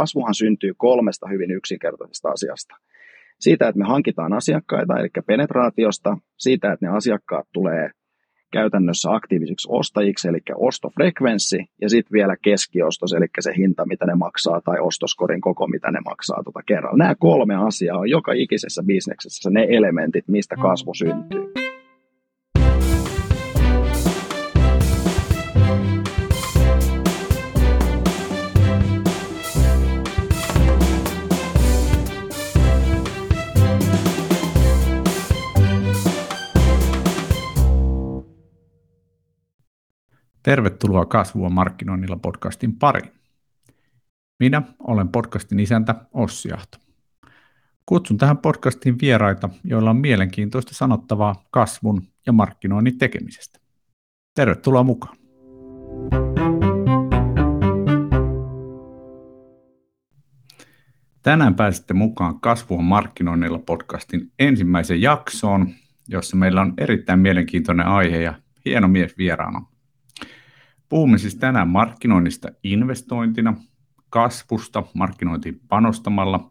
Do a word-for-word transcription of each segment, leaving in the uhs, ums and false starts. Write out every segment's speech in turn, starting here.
kasvuhan syntyy kolmesta hyvin yksinkertaisesta asiasta. Siitä, että me hankitaan asiakkaita, eli penetraatiosta, siitä, että ne asiakkaat tulee käytännössä aktiivisiksi ostajiksi, eli ostofrekvenssi, ja sitten vielä keskiostos, eli se hinta, mitä ne maksaa, tai ostoskorin koko, mitä ne maksaa tuota kerralla. Nämä kolme asiaa on joka ikisessä bisneksessä ne elementit, mistä kasvu syntyy. Tervetuloa Kasvua markkinoinnilla podcastin pariin. Minä olen podcastin isäntä Ossi Jahto. Kutsun tähän podcastiin vieraita, joilla on mielenkiintoista sanottavaa kasvun ja markkinoinnin tekemisestä. Tervetuloa mukaan. Tänään pääsette mukaan Kasvua markkinoinnilla podcastin ensimmäiseen jaksoon, jossa meillä on erittäin mielenkiintoinen aihe ja hieno mies vieraana. Puhumme siis tänään markkinoinnista investointina, kasvusta markkinointiin panostamalla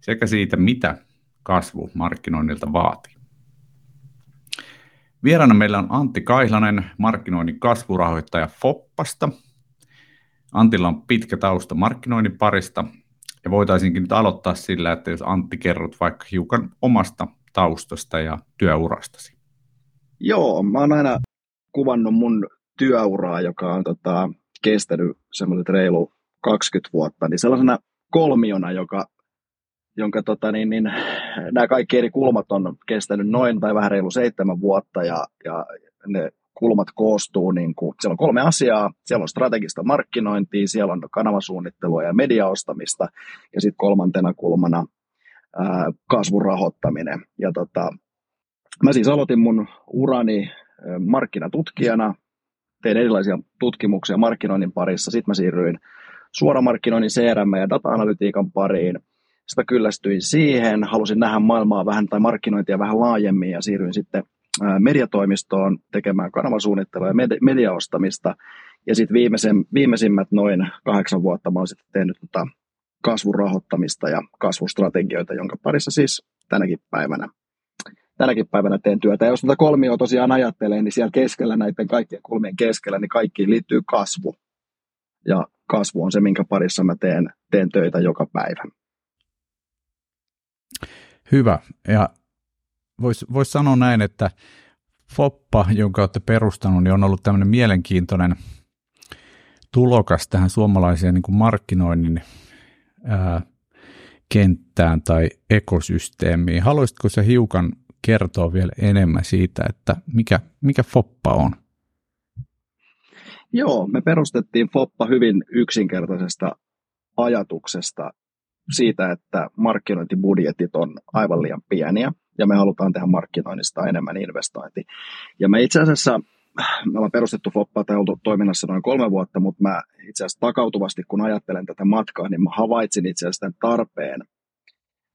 sekä siitä, mitä kasvu markkinoinnilta vaatii. Vieraana meillä on Antti Kaihlanen, markkinoinnin kasvurahoittaja Foppasta. Antilla on pitkä tausta markkinoinnin parista ja voitaisinkin nyt aloittaa sillä, että jos Antti kerrot vaikka hiukan omasta taustasta ja työurastasi. Joo, mä oon aina kuvannut mun työuraa, joka on tota, kestänyt semmoiset reilu kaksikymmentä vuotta, niin sellaisena kolmiona, joka, jonka tota, niin, niin, nämä kaikki eri kulmat on kestänyt noin tai vähän reilu seitsemän vuotta, ja, ja ne kulmat koostuu, niin kuin, siellä on kolme asiaa, siellä on strategista markkinointia, siellä on kanavasuunnittelua ja mediaostamista, ja sitten kolmantena kulmana ää, kasvun rahoittaminen. Ja, tota, mä siis aloitin mun urani ä, markkinatutkijana, tein erilaisia tutkimuksia markkinoinnin parissa, sitten mä siirryin suoramarkkinoinnin, C R M ja data-analytiikan pariin. Sitten kyllästyin siihen, halusin nähdä maailmaa vähän tai markkinointia vähän laajemmin ja siirryin sitten mediatoimistoon tekemään kanavasuunnittelua ja med- mediaostamista. Ja sitten viimeisimmät noin kahdeksan vuotta mä olen sitten tehnyt tota kasvun rahoittamista ja kasvustrategioita, jonka parissa siis tänäkin päivänä. Tänäkin päivänä teen työtä. Ja jos tätä kolmiota tosiaan ajattelee, niin siellä keskellä, näiden kaikkien kulmien keskellä, niin kaikkiin liittyy kasvu. Ja kasvu on se, minkä parissa mä teen, teen töitä joka päivä. Hyvä. Ja vois, vois sanoa näin, että Foppa, jonka olette perustanut, niin on ollut tämmöinen mielenkiintoinen tulokas tähän suomalaiseen niin kuin markkinoinnin ää, kenttään tai ekosysteemiin. Haluaisitko sä hiukan kertoo vielä enemmän siitä, että mikä, mikä Foppa on? Joo, me perustettiin Foppa hyvin yksinkertaisesta ajatuksesta siitä, että markkinointibudjetit on aivan liian pieniä ja me halutaan tehdä markkinoinnista enemmän investointi. Ja me itse asiassa, me ollaan perustettu Foppaa tai oltu toiminnassa noin kolme vuotta, mutta mä itse asiassa takautuvasti, kun ajattelen tätä matkaa, niin mä havaitsin itse asiassa tämän tarpeen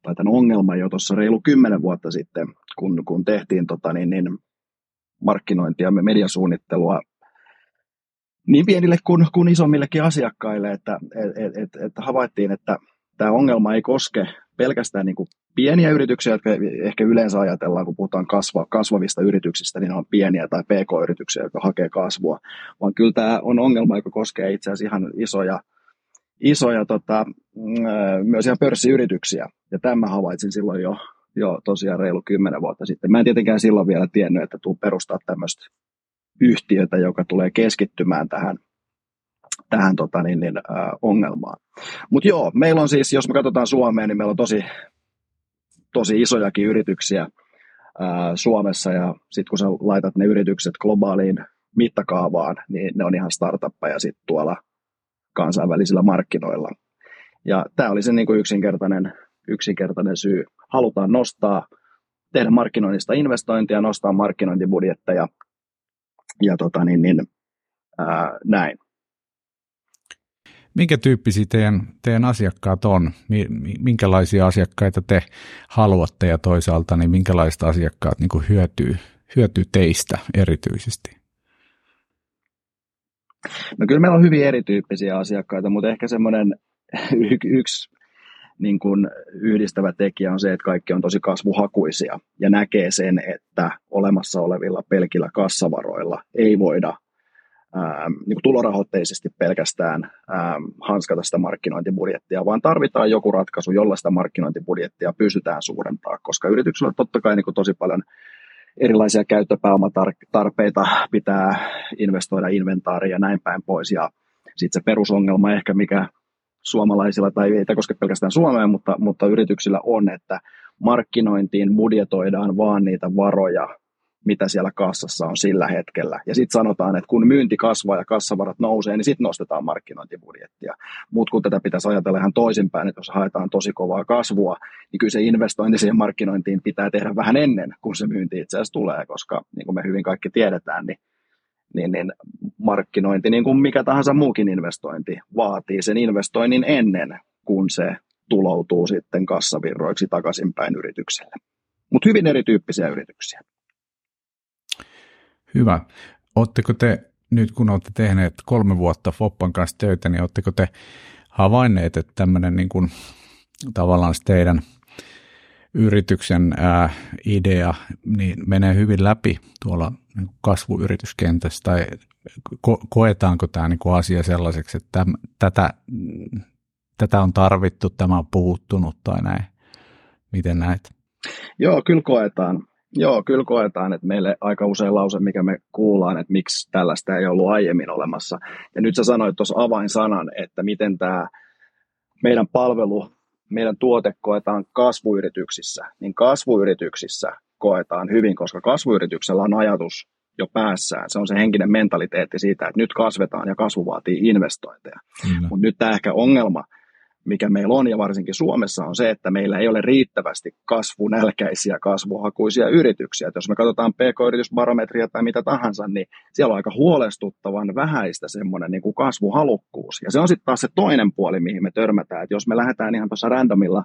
tai tämän ongelman jo tuossa reilu kymmenen vuotta sitten, kun, kun tehtiin tota, niin, niin markkinointia ja mediasuunnittelua niin pienille kuin, kuin isommillekin asiakkaille, että et, et, et havaittiin, että tämä ongelma ei koske pelkästään niin kuin pieniä yrityksiä, jotka ehkä yleensä ajatellaan, kun puhutaan kasva, kasvavista yrityksistä, niin ne on pieniä tai pk-yrityksiä, jotka hakee kasvua, vaan kyllä tämä on ongelma, joka koskee itse asiassa ihan isoja, isoja tota, myös ihan pörssiyrityksiä. Ja tämän mä havaitsin silloin jo, jo tosiaan reilu kymmenen vuotta sitten. Mä en tietenkään silloin vielä tiennyt, että tuu perustaa tämmöistä yhtiötä, joka tulee keskittymään tähän, tähän tota niin, niin, äh, ongelmaan. Mutta joo, meillä on siis, jos me katsotaan Suomea, niin meillä on tosi, tosi isojakin yrityksiä äh, Suomessa. Ja sitten kun sä laitat ne yritykset globaaliin mittakaavaan, niin ne on ihan startuppeja sitten tuolla kansainvälisillä markkinoilla. Ja tämä oli se niin kuin yksinkertainen, yksinkertainen syy. Halutaan nostaa, tehdä markkinoinnista investointia, nostaa markkinointibudjetteja ja tota niin, niin, ää, näin. Minkä tyyppisiä teidän, teidän asiakkaat on? Minkälaisia asiakkaita te haluatte ja toisaalta niin minkälaiset asiakkaat niin kuin hyötyy, hyötyy teistä erityisesti? No kyllä meillä on hyvin erityyppisiä asiakkaita, mutta ehkä semmoinen yksi niin kuin yhdistävä tekijä on se, että kaikki on tosi kasvuhakuisia ja näkee sen, että olemassa olevilla pelkillä kassavaroilla ei voida ähm, niin kuin tulorahoitteisesti pelkästään ähm, hanskata sitä markkinointibudjettia, vaan tarvitaan joku ratkaisu, jolla sitä markkinointibudjettia pystytään suurentaa, koska yrityksillä on totta kai niin kuin tosi paljon erilaisia käyttöpääomatarpeita, pitää investoida inventaariin ja näin päin pois. Ja sitten se perusongelma ehkä, mikä suomalaisilla, tai ei tämä koske pelkästään Suomea, mutta, mutta yrityksillä on, että markkinointiin budjetoidaan vaan niitä varoja, mitä siellä kassassa on sillä hetkellä. Ja sitten sanotaan, että kun myynti kasvaa ja kassavarat nousee, niin sitten nostetaan markkinointibudjettia. Mutta kun tätä pitäisi ajatella ihan toisinpäin, että jos haetaan tosi kovaa kasvua, niin kyllä se investointi siihen markkinointiin pitää tehdä vähän ennen, kun se myynti itse asiassa tulee, koska niin kuin me hyvin kaikki tiedetään, niin, niin, niin markkinointi, niin kuin mikä tahansa muukin investointi, vaatii sen investoinnin ennen, kun se tuloutuu sitten kassavirroiksi takaisinpäin yritykselle. Mutta hyvin erityyppisiä yrityksiä. Hyvä. Oletteko te, nyt kun olette tehneet kolme vuotta Foppan kanssa töitä, niin oletteko te havainneet, että tämmöinen niin kuin, tavallaan teidän yrityksen ää, idea niin menee hyvin läpi tuolla niin kuin kasvuyrityskentässä, tai ko- koetaanko tämä niin kuin asia sellaiseksi, että täm, tätä, tätä on tarvittu, tämä on puuttunut tai näin? Miten näet? Joo, kyllä koetaan. Joo, kyllä koetaan, että meille aika usein lause, mikä me kuullaan, että miksi tällaista ei ollut aiemmin olemassa. Ja nyt sä sanoit tuossa avainsanan, että miten tämä meidän palvelu, meidän tuote koetaan kasvuyrityksissä. Niin kasvuyrityksissä koetaan hyvin, koska kasvuyrityksellä on ajatus jo päässään. Se on se henkinen mentaliteetti siitä, että nyt kasvetaan ja kasvu vaatii investointeja. Mutta nyt tämä ehkä ongelma, mikä meillä on, ja varsinkin Suomessa, on se, että meillä ei ole riittävästi kasvunälkäisiä, kasvuhakuisia yrityksiä. Et jos me katsotaan pee koo-yritysbarometria tai mitä tahansa, niin siellä on aika huolestuttavan vähäistä semmoinen niin kuin kasvuhalukkuus. Ja se on sitten taas se toinen puoli, mihin me törmätään. Et jos me lähdetään ihan tuossa randomilla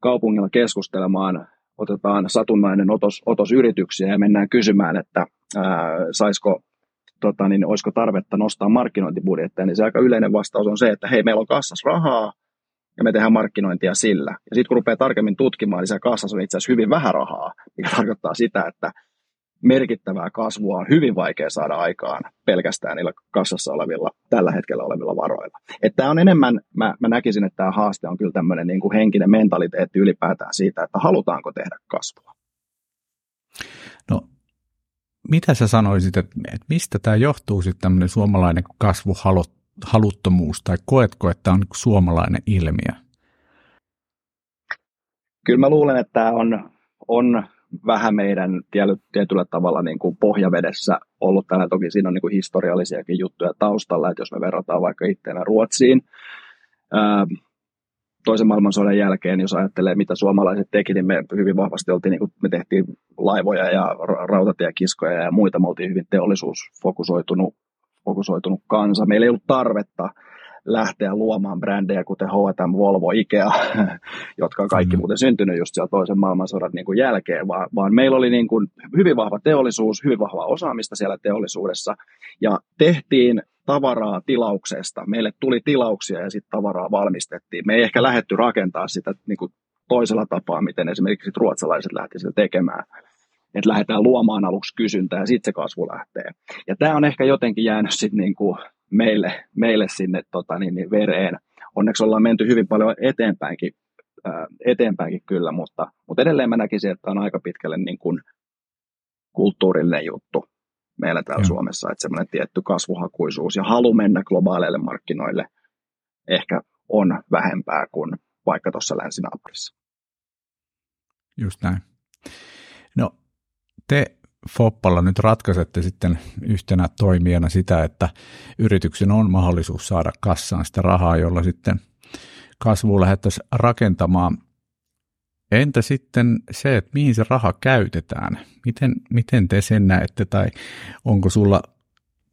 kaupungilla keskustelemaan, otetaan satunnainen otos, otos yrityksiä ja mennään kysymään, että ää, saisiko tota, niin, olisiko tarvetta nostaa markkinointibudjetteja, niin se aika yleinen vastaus on se, että hei, meillä on kassassa rahaa, ja me tehdään markkinointia sillä. Ja sitten kun rupeaa tarkemmin tutkimaan, niin se kassassa on itse asiassa hyvin vähän rahaa, mikä tarkoittaa sitä, että merkittävää kasvua on hyvin vaikea saada aikaan pelkästään niillä kassassa olevilla, tällä hetkellä olevilla varoilla. Että tämä on enemmän, mä, mä näkisin, että tämä haaste on kyllä tämmöinen niin kuin henkinen mentaliteetti ylipäätään siitä, että halutaanko tehdä kasvua. No, mitä sä sanoisit, että, että mistä tämä johtuu sitten tämmöinen suomalainen kasvuhaluttomuus? haluttomuus, tai koetko, että on suomalainen ilmiö? Kyllä mä luulen, että tämä on, on vähän meidän tietyllä tavalla niin kuin pohjavedessä ollut. Täällä toki siinä on niin kuin historiallisiakin juttuja taustalla, että jos me verrataan vaikka itseänä Ruotsiin toisen maailmansodan jälkeen, jos ajattelee, mitä suomalaiset teki, niin me hyvin vahvasti oltiin, niin kuin me tehtiin laivoja ja rautatiekiskoja ja muita, me oltiin hyvin teollisuusfokusoitunut fokusoitunut kansa. Meillä ei ollut tarvetta lähteä luomaan brändejä, kuten H and M, Volvo, Ikea, jotka on kaikki muuten syntynyt just siellä toisen maailmansodan niin kuin jälkeen, vaan, vaan meillä oli niin kuin hyvin vahva teollisuus, hyvin vahvaa osaamista siellä teollisuudessa, ja tehtiin tavaraa tilauksesta. Meille tuli tilauksia ja sitten tavaraa valmistettiin. Me ei ehkä lähdetty rakentaa sitä niin kuin toisella tapaa, miten esimerkiksi ruotsalaiset lähti sitä tekemään. Että lähdetään luomaan aluksi kysyntää ja sitten se kasvu lähtee. Ja tämä on ehkä jotenkin jäänyt sit niinku meille, meille sinne tota niin, niin vereen. Onneksi ollaan menty hyvin paljon eteenpäinkin, ää, eteenpäinkin kyllä, mutta, mutta edelleen mä näkisin, että on aika pitkälle niin kuin kulttuurillinen juttu meillä täällä ja Suomessa, että semmoinen tietty kasvuhakuisuus ja halu mennä globaaleille markkinoille ehkä on vähempää kuin vaikka tuossa länsinaapurissa. Just näin. No, te Foppalla nyt ratkaisette sitten yhtenä toimijana sitä, että yrityksen on mahdollisuus saada kassaan sitä rahaa, jolla sitten kasvua lähdettäisiin rakentamaan. Entä sitten se, että mihin se raha käytetään? Miten, miten te sen näette, tai onko sulla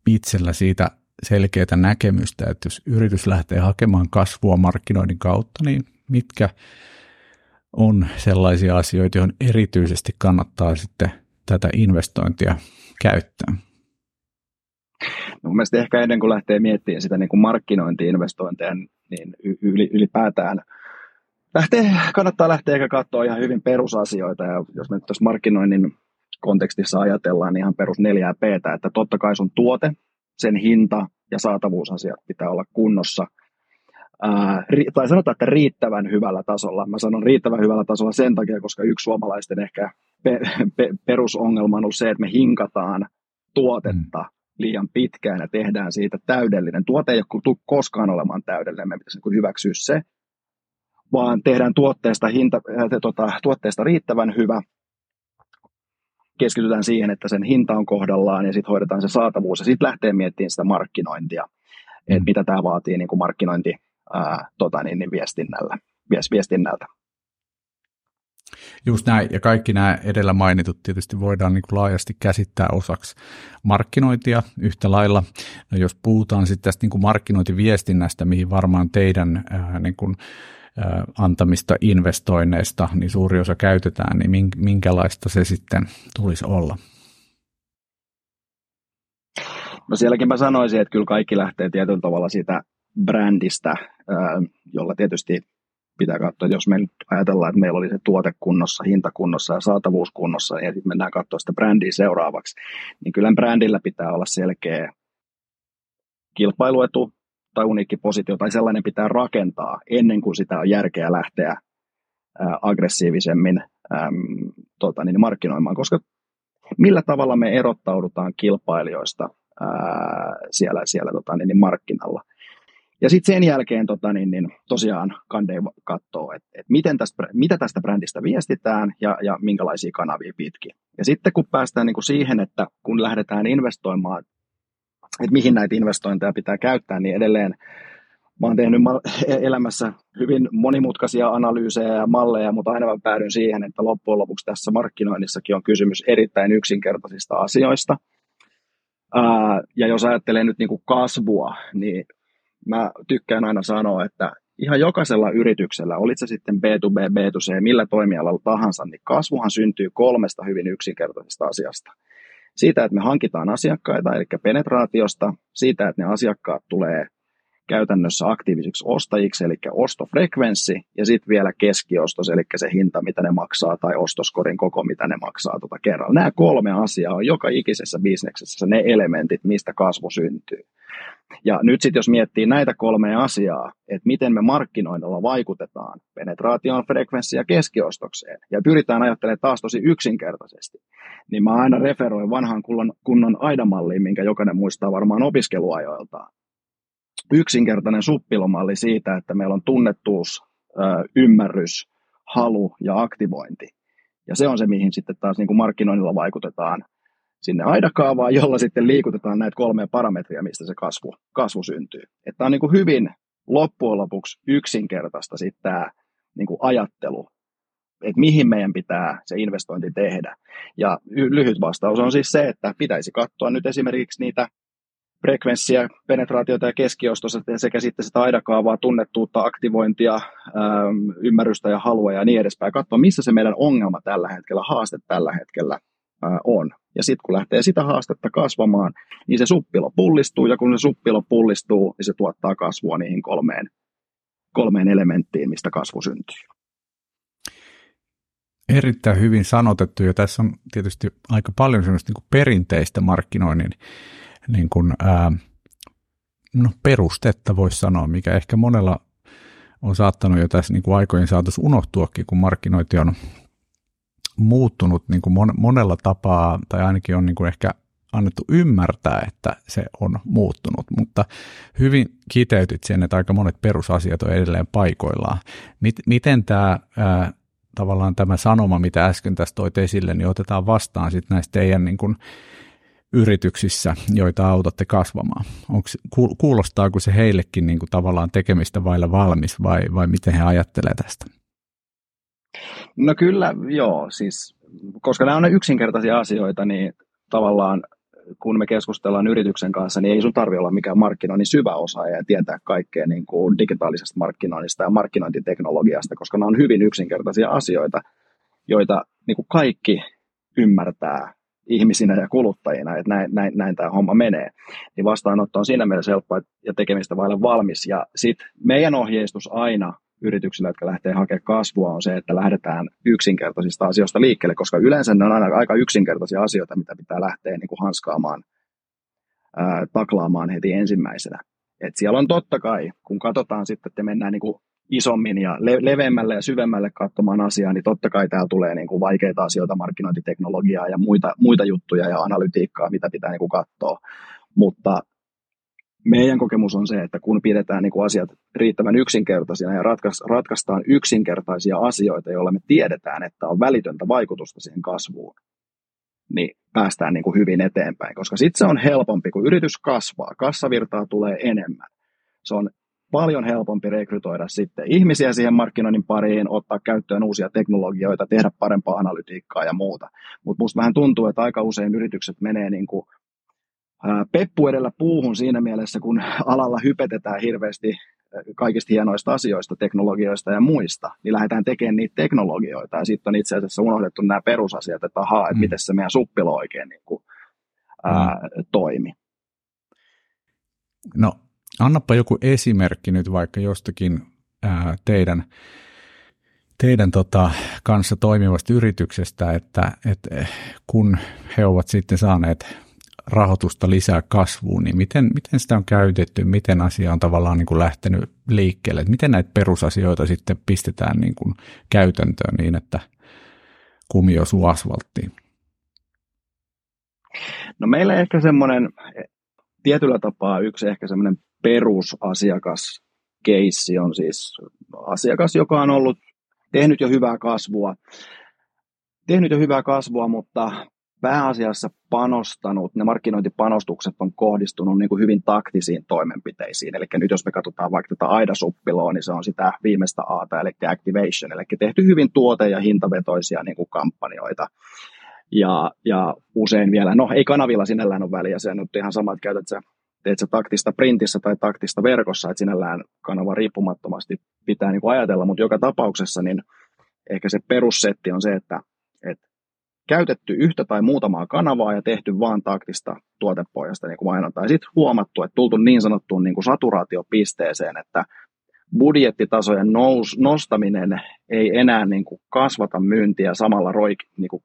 itsellä siitä selkeää näkemystä, että jos yritys lähtee hakemaan kasvua markkinoinnin kautta, niin mitkä on sellaisia asioita, joihin erityisesti kannattaa sitten tätä investointia käyttää? No, mun mielestä ehkä ennen kuin lähtee miettimään sitä niin kuin markkinointi-investointeja, niin ylipäätään lähtee, kannattaa lähteä eikä katsoa ihan hyvin perusasioita. Ja jos me nyt tässä markkinoinnin kontekstissa ajatellaan, niin ihan perus neljää P:tä, että totta kai sun tuote, sen hinta ja saatavuusasiat pitää olla kunnossa. Ää, ri, tai sanotaan, että riittävän hyvällä tasolla. Mä sanon riittävän hyvällä tasolla sen takia, koska yksi suomalaisten ehkä pe, pe, perusongelma on ollut se, että me hinkataan tuotetta liian pitkään ja tehdään siitä täydellinen. Tuote ei ole koskaan olemaan täydellinen, me pitäisi hyväksyä se, vaan tehdään tuotteesta, hinta, äh, tuota, tuotteesta riittävän hyvä. Keskitytään siihen, että sen hinta on kohdallaan ja sitten hoidetaan se saatavuus ja sitten lähtee miettimään sitä markkinointia, mm. että mitä tämä vaatii niin kuin markkinointi ää, tota, niin, niin viestinnällä, viestinnältä. Just näin, ja kaikki nämä edellä mainitut tietysti voidaan niin kuin laajasti käsittää osaksi markkinointia yhtä lailla. No jos puhutaan sitten tästä niin kuin markkinointiviestinnästä, mihin varmaan teidän ää, niin kuin antamista investoinneista, niin suuri osa käytetään, niin minkälaista se sitten tulisi olla? No sielläkin mä sanoisin, että kyllä kaikki lähtee tietyllä tavalla siitä brändistä, jolla tietysti pitää katsoa, että jos me ajatellaan, että meillä oli se tuote kunnossa, hinta kunnossa ja saatavuus kunnossa, ja sitten mennään katsoa sitä brändiä seuraavaksi, niin kyllä brändillä pitää olla selkeä kilpailuetu, tai uniikki positio, tai sellainen pitää rakentaa ennen kuin sitä on järkeä lähteä ää, aggressiivisemmin äm, tota, niin markkinoimaan, koska millä tavalla me erottaudutaan kilpailijoista ää, siellä, siellä tota, niin, markkinalla. Ja sitten sen jälkeen tota, niin, niin, tosiaan Kande katsoo, että et mitä tästä brändistä viestitään ja, ja minkälaisia kanavia pitkin. Ja sitten kun päästään niin kuin siihen, että kun lähdetään investoimaan, että mihin näitä investointeja pitää käyttää, niin edelleen mä oon tehnyt elämässä hyvin monimutkaisia analyysejä ja malleja, mutta aina mä päädyin siihen, että loppujen lopuksi tässä markkinoinnissakin on kysymys erittäin yksinkertaisista asioista. Ja jos ajattelee nyt niin kuin kasvua, niin mä tykkään aina sanoa, että ihan jokaisella yrityksellä, olit se sitten B to B, B to C, millä toimialalla tahansa, niin kasvuhan syntyy kolmesta hyvin yksinkertaisesta asiasta. Siitä, että me hankitaan asiakkaita, eli penetraatiosta, siitä, että ne asiakkaat tulee käytännössä aktiivisiksi ostajiksi, eli ostofrekvenssi, ja sitten vielä keskiostos, eli se hinta, mitä ne maksaa, tai ostoskorin koko, mitä ne maksaa tuota kerralla. Nämä kolme asiaa on joka ikisessä bisneksessä ne elementit, mistä kasvu syntyy. Ja nyt sitten, jos miettii näitä kolmea asiaa, että miten me markkinoinnilla vaikutetaan penetraation, frekvenssiin ja keskiostokseen, ja pyritään ajattelemaan taas tosi yksinkertaisesti, niin mä aina referoin vanhaan kunnon aidamalliin, minkä jokainen muistaa varmaan opiskeluajoiltaan. Yksinkertainen suppilomalli siitä, että meillä on tunnettuus, ymmärrys, halu ja aktivointi. Ja se on se, mihin sitten taas niin kuin markkinoinnilla vaikutetaan sinne aidakaavaan, jolla sitten liikutetaan näitä kolmea parametria, mistä se kasvu, kasvu syntyy. Tämä on niin kuin hyvin loppujen lopuksi yksinkertaista sitten tämä niin kuin ajattelu, että mihin meidän pitää se investointi tehdä. Ja lyhyt vastaus on siis se, että pitäisi katsoa nyt esimerkiksi niitä frekvenssiä, penetraatiota ja keskiostosta sekä sitten sitä aidakaavaa, tunnettuutta, aktivointia, ymmärrystä ja halua ja niin edespäin. Katsoa, missä se meidän ongelma tällä hetkellä, haaste tällä hetkellä on. Ja sitten kun lähtee sitä haastetta kasvamaan, niin se suppilo pullistuu, ja kun se suppilo pullistuu, niin se tuottaa kasvua niihin kolmeen, kolmeen elementtiin, mistä kasvu syntyy. Erittäin hyvin sanotettu, ja tässä on tietysti aika paljon semmoista niin kuin perinteistä markkinoinnin niin kuin, ää, no perustetta voisi sanoa, mikä ehkä monella on saattanut jo tässä niin kuin aikojen saatossa unohtuakin, kun markkinointi on muuttunut niin kuin mon- monella tapaa, tai ainakin on niin kuin ehkä annettu ymmärtää, että se on muuttunut, mutta hyvin kiteytit sen, että aika monet perusasiat on edelleen paikoillaan. Mit- miten tämä ää, tavallaan tämä sanoma, mitä äsken tässä toit esille, niin otetaan vastaan sitten näistä teidän niin kuin yrityksissä, joita autatte kasvamaan? Onks, kuulostaako se heillekin niin kuin tavallaan tekemistä vailla valmis, vai, vai miten he ajattelee tästä? No kyllä, joo. Siis, koska nämä on yksinkertaisia asioita, niin tavallaan kun me keskustellaan yrityksen kanssa, niin ei sun tarvitse olla mikään markkinoinnin syvä osaaja ja tietää kaikkea niin kuin digitaalisesta markkinoinnista ja markkinointiteknologiasta, koska nämä on hyvin yksinkertaisia asioita, joita niin kuin kaikki ymmärtää ihmisinä ja kuluttajina, että näin, näin, näin tämä homma menee. Niin vastaanotto on siinä mielessä helppoa ja tekemistä vaille valmis. Ja sitten meidän ohjeistus aina yrityksillä, jotka lähtee hakemaan kasvua, on se, että lähdetään yksinkertaisista asioista liikkeelle, koska yleensä ne on aina aika yksinkertaisia asioita, mitä pitää lähteä niin kuin hanskaamaan, ää, taklaamaan heti ensimmäisenä. Et siellä on totta kai, kun katsotaan sitten, että mennään niin kuin isommin ja leveämmälle ja syvemmälle katsomaan asiaa, niin totta kai täällä tulee niin kuin vaikeita asioita, markkinointiteknologiaa ja muita, muita juttuja ja analytiikkaa, mitä pitää niin kuin katsoa. Mutta meidän kokemus on se, että kun pidetään niin kuin asiat riittävän yksinkertaisina ja ratkaistaan yksinkertaisia asioita, joilla me tiedetään, että on välitöntä vaikutusta siihen kasvuun, niin päästään niin kuin hyvin eteenpäin, koska sitten se on helpompi, kun yritys kasvaa, kassavirtaa tulee enemmän. Se on paljon helpompi rekrytoida sitten ihmisiä siihen markkinoinnin pariin, ottaa käyttöön uusia teknologioita, tehdä parempaa analytiikkaa ja muuta. Mutta musta vähän tuntuu, että aika usein yritykset menee niin kuin peppu edellä puuhun siinä mielessä, kun alalla hypetetään hirveästi kaikista hienoista asioista, teknologioista ja muista, niin lähdetään tekemään niitä teknologioita, ja sitten on itse asiassa unohdettu nämä perusasiat, että ahaa, että mm. miten se meidän suppilo oikein niin kuin, ää, toimi. No, annappa joku esimerkki nyt vaikka jostakin ää, teidän, teidän tota, kanssa toimivasta yrityksestä, että et, kun he ovat sitten saaneet rahoitusta lisää kasvuun, niin miten, miten sitä on käytetty, miten asia on tavallaan niin kuin lähtenyt liikkeelle, että miten näitä perusasioita sitten pistetään niin kuin käytäntöön niin, että kumi osuu asfalttiin? No meillä ehkä semmoinen tietyllä tapaa yksi ehkä semmoinen perusasiakaskeissi on siis asiakas, joka on ollut, tehnyt jo hyvää kasvua, tehnyt jo hyvää kasvua, mutta pääasiassa panostanut, ne markkinointipanostukset on kohdistunut niin kuin hyvin taktisiin toimenpiteisiin. Eli nyt jos me katsotaan vaikka tätä aidasuppiloa, niin se on sitä viimeistä A:ta, eli activation, eli tehty hyvin tuote- ja hintavetoisia niin kuin kampanjoita. Ja, ja usein vielä, no ei kanavilla sinällään ole väliä, se on nyt ihan sama, että käytät sä, teet sä taktista printissä tai taktista verkossa, että sinällään kanava riippumattomasti pitää niin kuin ajatella, mutta joka tapauksessa niin ehkä se perussetti on se, että, että käytetty yhtä tai muutamaa kanavaa ja tehty vaan taktista tuotepohjasta niin kuin mainontaa. Ja sitten huomattu, että tultu niin sanottuun niin kuin saturaatiopisteeseen, että budjettitasojen nous, nostaminen ei enää niin kuin kasvata myyntiä samalla roik, niin kuin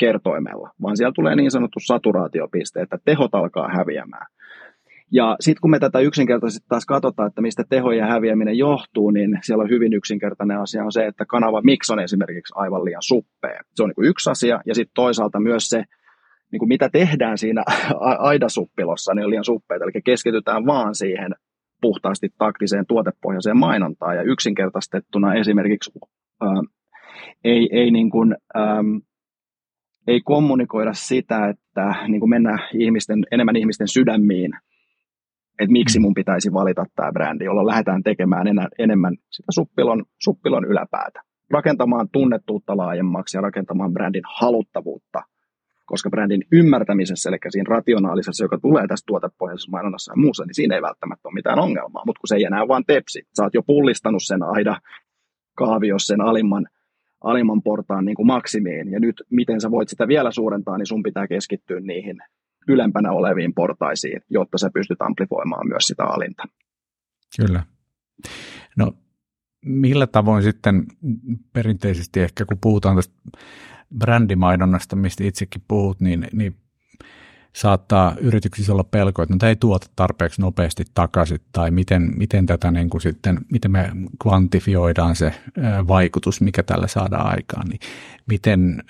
kertoimella, vaan siellä tulee niin sanottu saturaatiopiste, että tehot alkaa häviämään. Ja sitten kun me tätä yksinkertaisesti taas katsotaan, että mistä tehojen häviäminen johtuu, niin siellä on hyvin yksinkertainen asia on se, että kanava mix on esimerkiksi aivan liian suppea. Se on niin kuin yksi asia, ja sitten toisaalta myös se, niin kuin mitä tehdään siinä aidasuppilossa, niin on liian suppeita, eli keskitytään vaan siihen puhtaasti taktiseen tuotepohjaiseen mainontaan, ja yksinkertaistettuna esimerkiksi ää, ei, ei niin kuin... Ää, ei kommunikoida sitä, että niin kuin mennä ihmisten, enemmän ihmisten sydämiin, että miksi mun pitäisi valita tämä brändi, jolloin lähdetään tekemään enää, enemmän sitä suppilon, suppilon yläpäätä. Rakentamaan tunnettuutta laajemmaksi ja rakentamaan brändin haluttavuutta, koska brändin ymmärtämisessä, eli siinä rationaalisessa, joka tulee tässä tuotepohjaisessa mainonnassa ja muussa, niin siinä ei välttämättä ole mitään ongelmaa, mutta kun se ei enää vaan tepsi. Sä oot jo pullistanut sen aida kaaviossa sen alimman, alimman portaan niin kuin maksimiin, ja nyt miten sä voit sitä vielä suurentaa, niin sun pitää keskittyä niihin ylempänä oleviin portaisiin, jotta sä pystyt amplifoimaan myös sitä alinta. Kyllä. No millä tavoin sitten perinteisesti ehkä, kun puhutaan tästä brändimainonnasta, mistä itsekin puhut, niin, niin saattaa yrityksissä olla pelko, että no, tämä ei tuota tarpeeksi nopeasti takaisin, tai miten, miten, tätä niin kuin sitten, miten me kvantifioidaan se vaikutus, mikä tällä saadaan aikaan. Niin miten,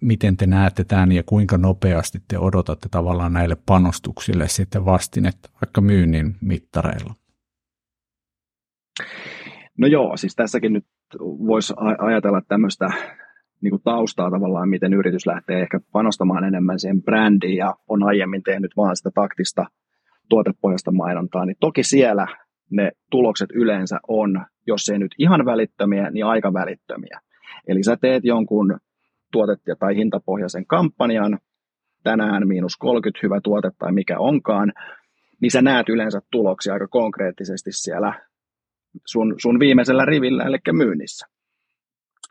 miten te näette tämän ja kuinka nopeasti te odotatte tavallaan näille panostuksille sitten vastinetta vaikka myynnin mittareilla? No joo, siis tässäkin nyt voisi ajatella tämmöistä niin kuin taustaa tavallaan, miten yritys lähtee ehkä panostamaan enemmän siihen brändiin ja on aiemmin tehnyt vaan sitä taktista tuotepohjasta mainontaa, niin toki siellä ne tulokset yleensä on, jos ei nyt ihan välittömiä, niin aika välittömiä. Eli sä teet jonkun tuote- tai hintapohjaisen kampanjan, tänään miinus kolmekymmentä, hyvä tuote tai mikä onkaan, niin sä näet yleensä tuloksia aika konkreettisesti siellä sun, sun viimeisellä rivillä, eli myynnissä.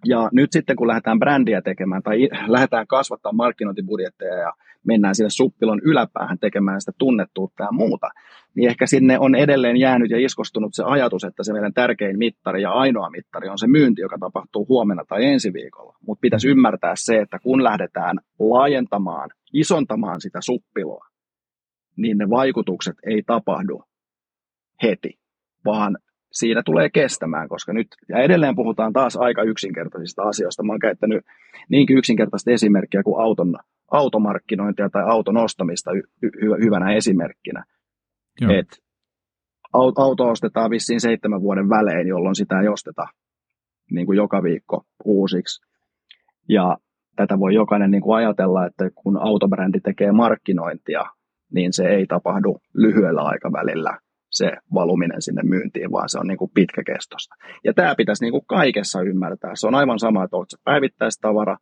Ja nyt sitten, kun lähdetään brändiä tekemään tai lähdetään kasvattaa markkinointibudjetteja ja mennään sinne suppilon yläpäähän tekemään sitä tunnettuutta ja muuta, niin ehkä sinne on edelleen jäänyt ja iskostunut se ajatus, että se meidän tärkein mittari ja ainoa mittari on se myynti, joka tapahtuu huomenna tai ensi viikolla. Mutta pitäisi ymmärtää se, että kun lähdetään laajentamaan, isontamaan sitä suppiloa, niin ne vaikutukset ei tapahdu heti, vaan siinä tulee kestämään, koska nyt, ja edelleen puhutaan taas aika yksinkertaisista asioista. Mä oon käyttänyt niinkin yksinkertaista esimerkkiä kuin auton, automarkkinointia tai auton ostamista y- y- hyvänä esimerkkinä. Et auto ostetaan vissiin seitsemän vuoden välein, jolloin sitä ei osteta niin kuin joka viikko uusiksi. Ja tätä voi jokainen niin kuin ajatella, että kun autobrändi tekee markkinointia, niin se ei tapahdu lyhyellä aikavälillä. Se valuminen sinne myyntiin, vaan se on niin kuin pitkäkestoista. Ja tämä pitäisi niin kuin kaikessa ymmärtää. Se on aivan sama, että olet se päivittäistavara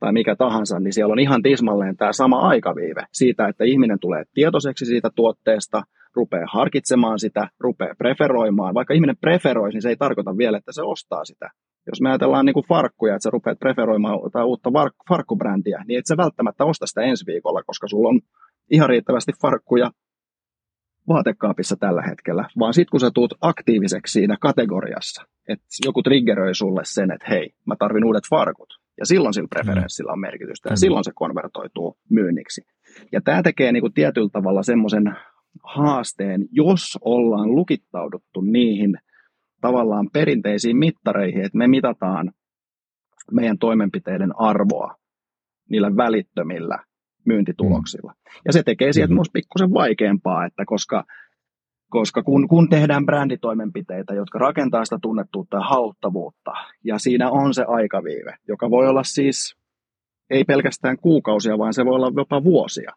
tai mikä tahansa, niin siellä on ihan tismalleen tämä sama aikaviive siitä, että ihminen tulee tietoiseksi siitä tuotteesta, rupeaa harkitsemaan sitä, rupeaa preferoimaan. Vaikka ihminen preferoisi, niin se ei tarkoita vielä, että se ostaa sitä. Jos me ajatellaan niin kuin farkkuja, että sä rupeat preferoimaan uutta farkkubrändiä, niin et sä välttämättä osta sitä ensi viikolla, koska sulla on ihan riittävästi farkkuja vaatekaapissa tällä hetkellä, vaan sitten kun sä tuut aktiiviseksi siinä kategoriassa, että joku triggeröi sulle sen, että hei, mä tarvin uudet farkut, ja silloin sillä preferenssillä on merkitystä, ja silloin se konvertoituu myynniksi. Ja tämä tekee niinku tietyllä tavalla semmoisen haasteen, jos ollaan lukittauduttu niihin tavallaan perinteisiin mittareihin, että me mitataan meidän toimenpiteiden arvoa niillä välittömillä myyntituloksilla. Ja se tekee sieltä myös pikkusen vaikeampaa, että koska, koska kun, kun tehdään bränditoimenpiteitä, jotka rakentaa sitä tunnettuutta ja hauttavuutta, ja siinä on se aikaviive, joka voi olla siis ei pelkästään kuukausia, vaan se voi olla jopa vuosia,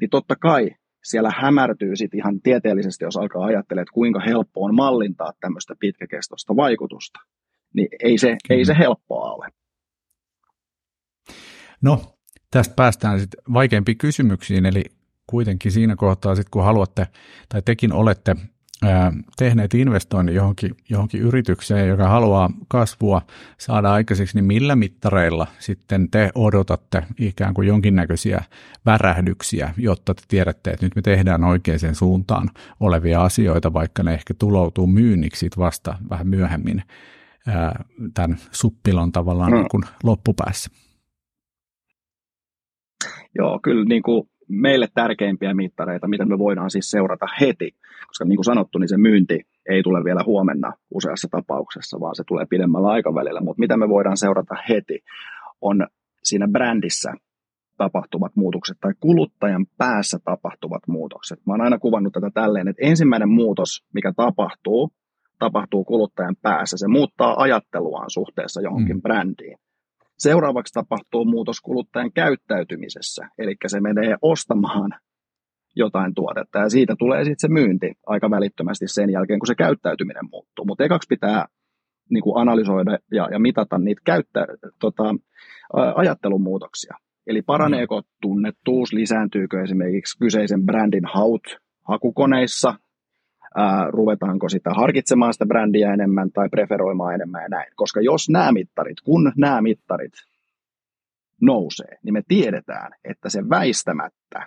niin totta kai siellä hämärtyy sitten ihan tieteellisesti, jos alkaa ajattelemaan, että kuinka helppo on mallintaa tämmöistä pitkäkestoista vaikutusta, niin ei se, ei se helppoa ole. No, tästä päästään sitten vaikeampiin kysymyksiin, eli kuitenkin siinä kohtaa sitten, kun haluatte tai tekin olette ää, tehneet investoinnin johonkin, johonkin yritykseen, joka haluaa kasvua saada aikaiseksi, niin millä mittareilla sitten te odotatte ikään kuin jonkinnäköisiä värähdyksiä, jotta te tiedätte, että nyt me tehdään oikeaan suuntaan olevia asioita, vaikka ne ehkä tuloutuu myynniksi vasta vähän myöhemmin ää, tämän suppilon tavallaan mm. niin kuin loppupäässä? Joo, kyllä niin kuin meille tärkeimpiä mittareita, mitä me voidaan siis seurata heti, koska niin kuin sanottu, niin se myynti ei tule vielä huomenna useassa tapauksessa, vaan se tulee pidemmällä aikavälillä, mutta mitä me voidaan seurata heti on siinä brändissä tapahtuvat muutokset tai kuluttajan päässä tapahtuvat muutokset. Mä oon aina kuvannut tätä tälleen, että ensimmäinen muutos, mikä tapahtuu, tapahtuu kuluttajan päässä, se muuttaa ajatteluaan suhteessa johonkin mm. brändiin. Seuraavaksi tapahtuu muutos kuluttajan käyttäytymisessä, eli se menee ostamaan jotain tuotetta, ja siitä tulee sitten se myynti aika välittömästi sen jälkeen, kun se käyttäytyminen muuttuu. Mutta ekaksi pitää niin kuin analysoida ja, ja mitata niitä käyttä, tota, ajattelumuutoksia. Eli paraneeko tunnettuus, lisääntyykö esimerkiksi kyseisen brändin haut hakukoneissa, Ää, ruvetaanko sitä harkitsemaan sitä brändiä enemmän tai preferoimaan enemmän ja näin. Koska jos nämä mittarit, kun nämä mittarit nousee, niin me tiedetään, että se väistämättä,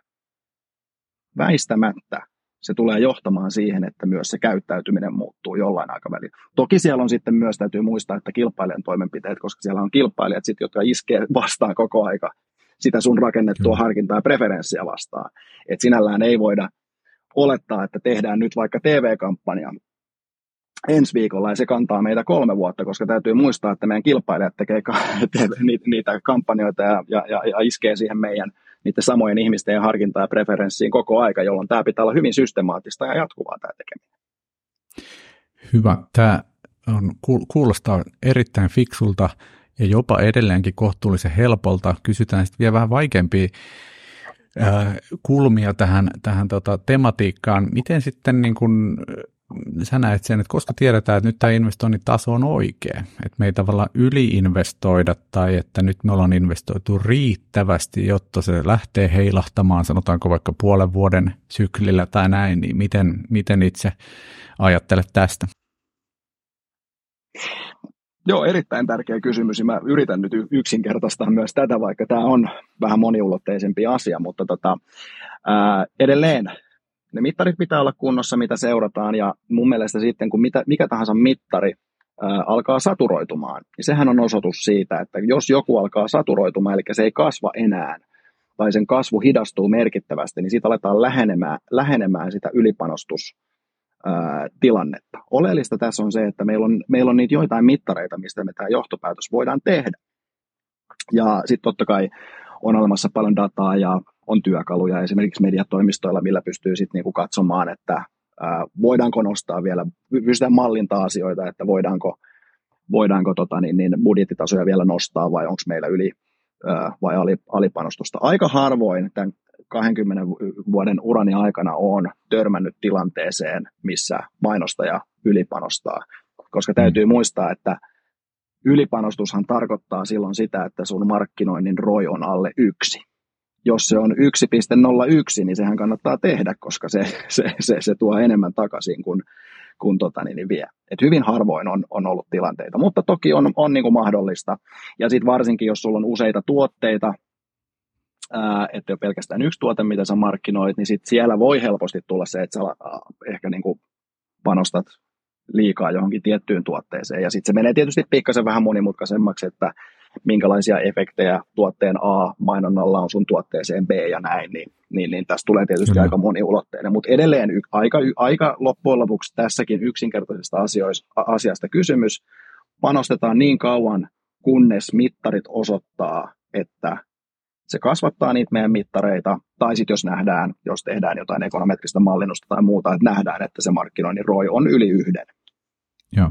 väistämättä se tulee johtamaan siihen, että myös se käyttäytyminen muuttuu jollain aikavälillä. Toki siellä on sitten myös, täytyy muistaa, että kilpailijan toimenpiteet, koska siellä on kilpailijat, sit, jotka iskee vastaan koko aika sitä sun rakennettua harkintaa ja preferenssiä vastaan. Et sinällään ei voida olettaa, että tehdään nyt vaikka T V-kampanja ensi viikolla ja se kantaa meitä kolme vuotta, koska täytyy muistaa, että meidän kilpailijat tekee niitä kampanjoita ja, ja, ja iskee siihen meidän niiden samojen ihmisten harkintaa ja preferenssiin koko aika, jolloin tämä pitää olla hyvin systemaattista ja jatkuvaa tämä tekeminen. Hyvä. Tämä on, kuulostaa erittäin fiksulta ja jopa edelleenkin kohtuullisen helpolta. Kysytään sitten vielä vähän vaikeampia kulmia tähän, tähän tota tematiikkaan. Miten sitten niin kun sä näet sen, että koska tiedetään, että nyt tämä investoinnin taso on oikea, että me ei tavallaan yliinvestoida tai että nyt me ollaan investoitu riittävästi, jotta se lähtee heilahtamaan, sanotaanko vaikka puolen vuoden syklillä tai näin, niin miten, miten itse ajattelet tästä? Joo, erittäin tärkeä kysymys. Mä yritän nyt yksinkertaistaa myös tätä, vaikka tämä on vähän moniulotteisempi asia, mutta tota, ää, edelleen ne mittarit pitää olla kunnossa, mitä seurataan, ja mun mielestä sitten, kun mitä, mikä tahansa mittari ää, alkaa saturoitumaan, niin sehän on osoitus siitä, että jos joku alkaa saturoitumaan, eli se ei kasva enää, tai sen kasvu hidastuu merkittävästi, niin siitä aletaan lähenemään, lähenemään sitä ylipanostus tilannetta. Oleellista tässä on se, että meillä on, meillä on niitä joitain mittareita, mistä me tämä johtopäätös voidaan tehdä. Ja sitten totta kai on olemassa paljon dataa ja on työkaluja esimerkiksi mediatoimistoilla, millä pystyy sitten niinku katsomaan, että ää, voidaanko nostaa vielä, pystytään mallintaa asioita, että voidaanko, voidaanko tota, niin, niin budjettitasoja vielä nostaa vai onko meillä yli ää, vai alipanostusta. Aika harvoin tämän kahdenkymmenen vuoden urani aikana olen törmännyt tilanteeseen, missä mainostaja ylipanostaa, koska täytyy muistaa, että ylipanostushan tarkoittaa silloin sitä, että sun markkinoinnin R O I on alle yksi. Jos se on yksi pilkku nolla yksi, niin sehän kannattaa tehdä, koska se, se, se, se tuo enemmän takaisin kuin, kuin tota, niin vie. Et hyvin harvoin on, on ollut tilanteita, mutta toki on, on niin kuin mahdollista. Ja sitten varsinkin, jos sulla on useita tuotteita, Äh, että ei ole pelkästään yksi tuote, mitä sä markkinoit, niin sit siellä voi helposti tulla se, että sä äh, ehkä niinku panostat liikaa johonkin tiettyyn tuotteeseen. Ja sitten se menee tietysti pikkasen vähän monimutkaisemmaksi, että minkälaisia efektejä tuotteen A mainonnalla on sun tuotteeseen B ja näin, niin, niin, niin tässä tulee tietysti Kyllä. aika moniulotteinen. Mutta edelleen y- aika, y- aika loppujen lopuksi tässäkin yksinkertaisesta asioista, asiasta kysymys. Panostetaan niin kauan, kunnes mittarit osoittaa, että se kasvattaa niitä meidän mittareita, tai sitten jos nähdään, jos tehdään jotain ekonometristä mallinnusta tai muuta, että nähdään, että se markkinoinnin R O I on yli yhden. Joo.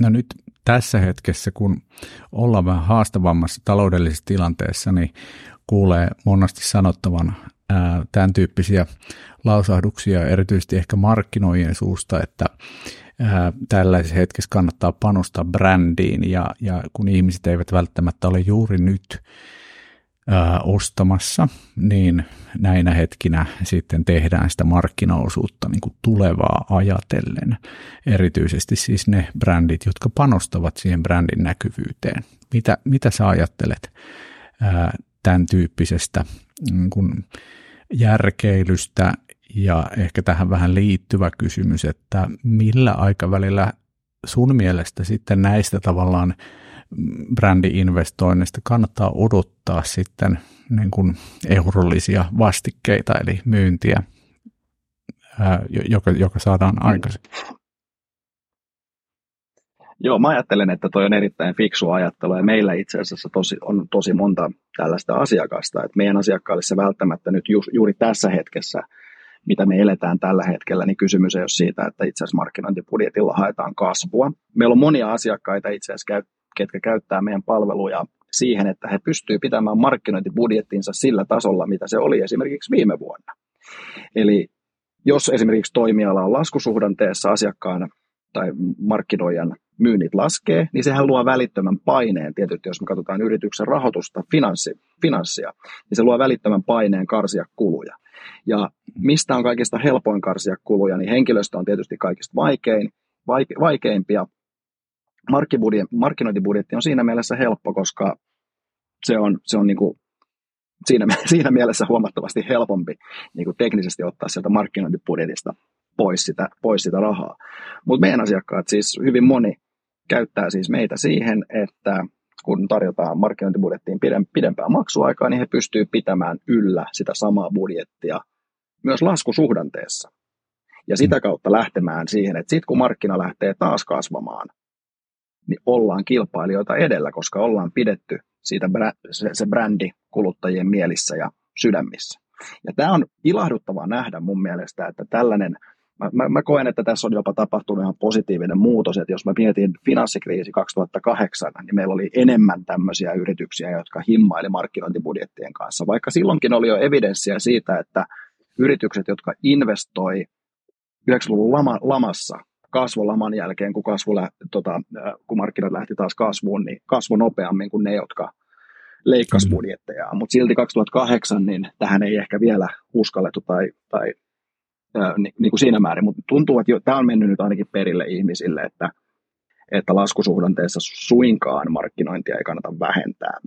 No nyt tässä hetkessä, kun ollaan vähän haastavammassa taloudellisessa tilanteessa, niin kuulee monasti sanottavan ää, tämän tyyppisiä lausahduksia, erityisesti ehkä markkinoijien suusta, että tällaisessa hetkessä kannattaa panostaa brändiin, ja, ja kun ihmiset eivät välttämättä ole juuri nyt ää, ostamassa, niin näinä hetkinä sitten tehdään sitä markkinaosuutta niin kuin tulevaa ajatellen. Erityisesti siis ne brändit, jotka panostavat siihen brändin näkyvyyteen. Mitä, mitä sä ajattelet ää, tämän tyyppisestä niin kuin järkeilystä? Ja ehkä tähän vähän liittyvä kysymys, että millä aikavälillä sun mielestä sitten näistä tavallaan brändi-investoinneista kannattaa odottaa sitten niin kuin eurollisia vastikkeita, eli myyntiä, ää, joka, joka saadaan aikaiseksi? Joo, mä ajattelen, että toi on erittäin fiksua ajattelua, ja meillä itse asiassa tosi, on tosi monta tällaista asiakasta, että meidän asiakkaille se välttämättä nyt ju, juuri tässä hetkessä, mitä me eletään tällä hetkellä, niin kysymys ei ole siitä, että itse asiassa markkinointibudjetilla haetaan kasvua. Meillä on monia asiakkaita itse asiassa, ketkä käyttää meidän palveluja siihen, että he pystyvät pitämään markkinointibudjettinsa sillä tasolla, mitä se oli esimerkiksi viime vuonna. Eli jos esimerkiksi toimiala on laskusuhdanteessa, asiakkaan tai markkinoijan myynnit laskee, niin sehän luo välittömän paineen, tietysti jos me katsotaan yrityksen rahoitusta, finanssi, finanssia, niin se luo välittömän paineen karsia kuluja. Ja mistä on kaikista helpoin karsia kuluja, niin henkilöstö on tietysti kaikista vaikein, vaike, vaikeimpia. Markkinointibudjetti on siinä mielessä helppo, koska se on, se on niin kuin siinä, siinä mielessä huomattavasti helpompi niin kuin teknisesti ottaa sieltä markkinointibudjetista pois sitä, pois sitä rahaa. Mutta meidän asiakkaat, siis hyvin moni, käyttää siis meitä siihen, että kun tarjotaan markkinointibudjettiin pidempää maksuaikaa, niin he pystyvät pitämään yllä sitä samaa budjettia myös laskusuhdanteessa. Ja sitä kautta lähtemään siihen, että sitten kun markkina lähtee taas kasvamaan, niin ollaan kilpailijoita edellä, koska ollaan pidetty siitä se brändi kuluttajien mielissä ja sydämissä. Ja tämä on ilahduttavaa nähdä mun mielestä, että tällainen, mä, mä, mä koen, että tässä on jopa tapahtunut ihan positiivinen muutos, että jos mä mietin finanssikriisi kaksituhattakahdeksan, niin meillä oli enemmän tämmöisiä yrityksiä, jotka himmaili markkinointibudjettien kanssa, vaikka silloinkin oli jo evidenssiä siitä, että yritykset, jotka investoi yhdeksänkymmentäluvun lama, lamassa, kasvolaman jälkeen, kun, kasvu lä, tota, kun markkinat lähti taas kasvuun, niin kasvoi nopeammin kuin ne, jotka leikkasi budjetteja, mutta silti kaksituhattakahdeksan, niin tähän ei ehkä vielä uskallettu tai, tai ää, niin, niin kuin siinä määrin, mutta tuntuu, että jo, tämä on mennyt nyt ainakin perille ihmisille, että että laskusuhdanteessa suinkaan markkinointia ei kannata vähentää.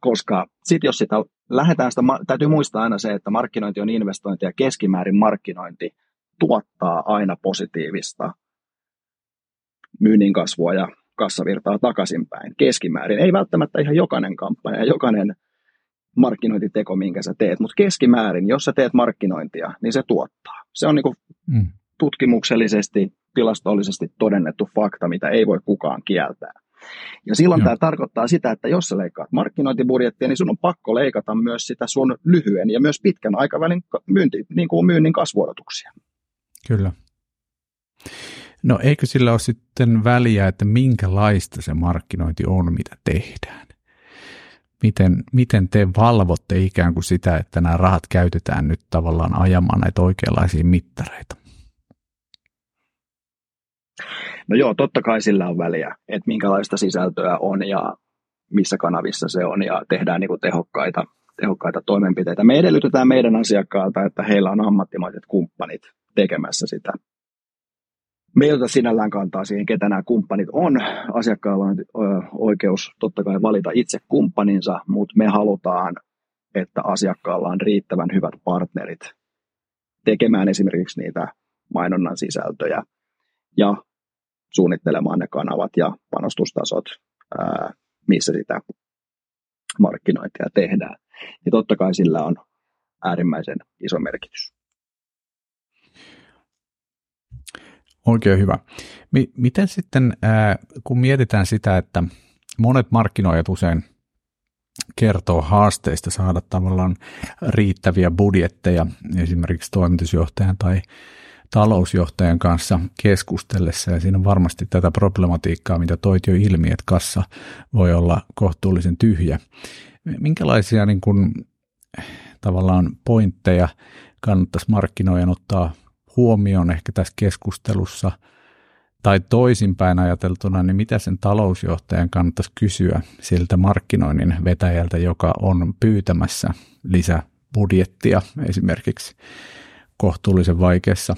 Koska sitten jos sitä lähdetään, sitä, täytyy muistaa aina se, että markkinointi on investointi ja keskimäärin markkinointi tuottaa aina positiivista myynnin kasvua ja kassavirtaa takaisinpäin keskimäärin. Ei välttämättä ihan jokainen kampanja ja jokainen markkinointiteko, minkä sä teet, mutta keskimäärin, jos sä teet markkinointia, niin se tuottaa. Se on niin kuin mm. tutkimuksellisesti, tilastollisesti todennettu fakta, mitä ei voi kukaan kieltää. Ja silloin Joo. tämä tarkoittaa sitä, että jos sä leikkaat markkinointibudjettia, niin sun on pakko leikata myös sitä sun lyhyen ja myös pitkän aikavälin myynti, niin kuin myynnin kasvuodotuksia. Kyllä. No eikö sillä ole sitten väliä, että minkälaista se markkinointi on, mitä tehdään? Miten, miten te valvotte ikään kuin sitä, että nämä rahat käytetään nyt tavallaan ajamaan näitä oikeanlaisia mittareita? No joo, totta kai sillä on väliä, että minkälaista sisältöä on ja missä kanavissa se on ja tehdään niin kuin tehokkaita, tehokkaita toimenpiteitä. Me edellytetään meidän asiakkaalta, että heillä on ammattimaiset kumppanit tekemässä sitä. Meiltä sinällään kantaa siihen, ketä nämä kumppanit on. Asiakkaalla on oikeus totta kai valita itse kumppaninsa, mutta me halutaan, että asiakkaalla on riittävän hyvät partnerit tekemään esimerkiksi niitä mainonnan sisältöjä ja suunnittelemaan ne kanavat ja panostustasot, missä sitä markkinointia tehdään. Ja totta kai sillä on äärimmäisen iso merkitys. Oikein hyvä. Miten sitten, kun mietitään sitä, että monet markkinoijat usein kertoo haasteista saada tavallaan riittäviä budjetteja esimerkiksi toimitusjohtajan tai talousjohtajan kanssa keskustellessa, ja siinä on varmasti tätä problematiikkaa, mitä toit jo ilmi, että kassa voi olla kohtuullisen tyhjä. Minkälaisia niin kuin, tavallaan pointteja kannattaisi markkinoijan ottaa huomioon ehkä tässä keskustelussa, tai toisinpäin ajateltuna, niin mitä sen talousjohtajan kannattaisi kysyä siltä markkinoinnin vetäjältä, joka on pyytämässä lisäbudjettia esimerkiksi kohtuullisen vaikeassa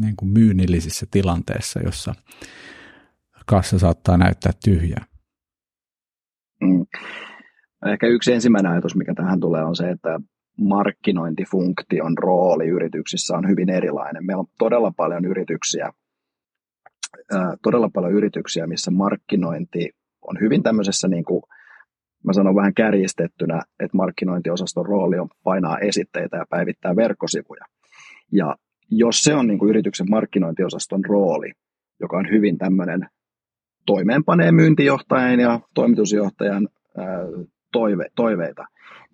niin kuin myynnillisessä tilanteessa, jossa kassa saattaa näyttää tyhjää? Mm. Ehkä yksi ensimmäinen ajatus, mikä tähän tulee, on se, että markkinointifunktion rooli yrityksissä on hyvin erilainen. Meillä on todella paljon yrityksiä, ää, todella paljon yrityksiä, missä markkinointi on hyvin tämmöisessä, niin kuin mä sanon vähän kärjistettynä, että markkinointiosaston rooli on painaa esitteitä ja päivittää verkkosivuja. Ja jos se on niin kuin yrityksen markkinointiosaston rooli, joka on hyvin tämmöinen toimeenpaneen myyntijohtajan ja toimitusjohtajan ää, Toive, toiveita,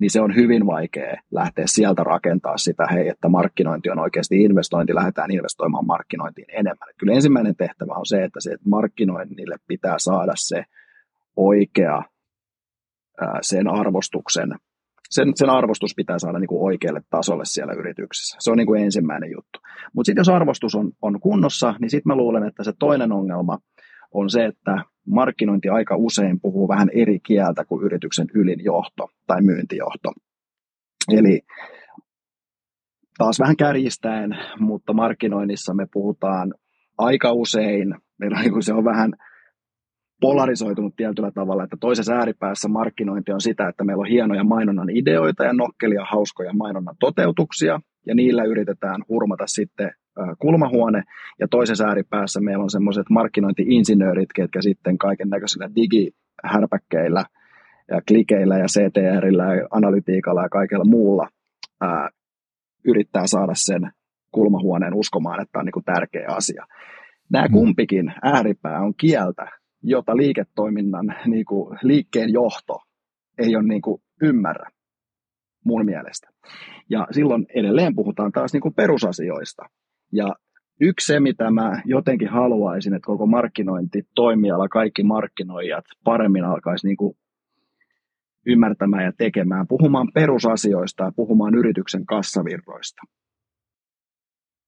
niin se on hyvin vaikea lähteä sieltä rakentaa sitä, hei, että markkinointi on oikeasti investointi, lähdetään investoimaan markkinointiin enemmän. Kyllä ensimmäinen tehtävä on se, että, se, että markkinoinnille pitää saada se oikea, sen arvostuksen, sen, sen arvostus pitää saada niin kuin oikealle tasolle siellä yrityksessä. Se on niin kuin ensimmäinen juttu. Mutta sitten jos arvostus on, on kunnossa, niin sitten mä luulen, että se toinen ongelma on se, että markkinointi aika usein puhuu vähän eri kieltä kuin yrityksen ylin johto tai myyntijohto. Eli taas vähän kärjistäen, mutta markkinoinnissa me puhutaan aika usein, se on vähän polarisoitunut tietyllä tavalla, että toisessa ääripäässä markkinointi on sitä, että meillä on hienoja mainonnan ideoita ja nokkelia hauskoja mainonnan toteutuksia, ja niillä yritetään hurmata sitten kulmahuone, ja toisessa ääripäässä meillä on semmoiset markkinointi-insinöörit, ketkä sitten kaiken näköisillä digihärpäkkeillä ja klikeillä ja C T R:llä ja analytiikalla ja kaikella muulla ää, yrittää saada sen kulmahuoneen uskomaan, että tämä on niin kuin tärkeä asia. Nämä kumpikin ääripää on kieltä, jota liiketoiminnan niin kuin liikkeen johto ei ole niin kuin ymmärrä mun mielestä. Ja silloin edelleen puhutaan taas niin kuin perusasioista. Ja yksi se, mitä mä jotenkin haluaisin, että koko markkinointitoimiala, kaikki markkinoijat paremmin alkaisi niin kuin ymmärtämään ja tekemään, puhumaan perusasioista ja puhumaan yrityksen kassavirroista.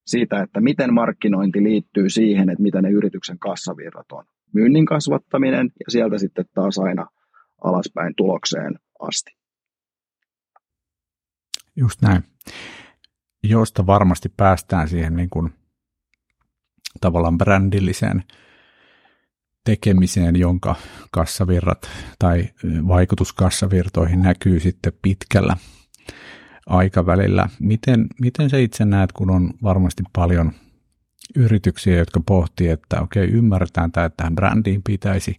Siitä, että miten markkinointi liittyy siihen, että mitä ne yrityksen kassavirrat on. Myynnin kasvattaminen ja sieltä sitten taas aina alaspäin tulokseen asti. Just näin. Josta varmasti päästään siihen niin kuin, tavallaan brändilliseen tekemiseen, jonka kassavirrat tai vaikutus kassavirtoihin näkyy sitten pitkällä aikavälillä. Miten, miten sä itse näet, kun on varmasti paljon yrityksiä, jotka pohtii, että okei, ymmärretään tämä, että tähän brändiin pitäisi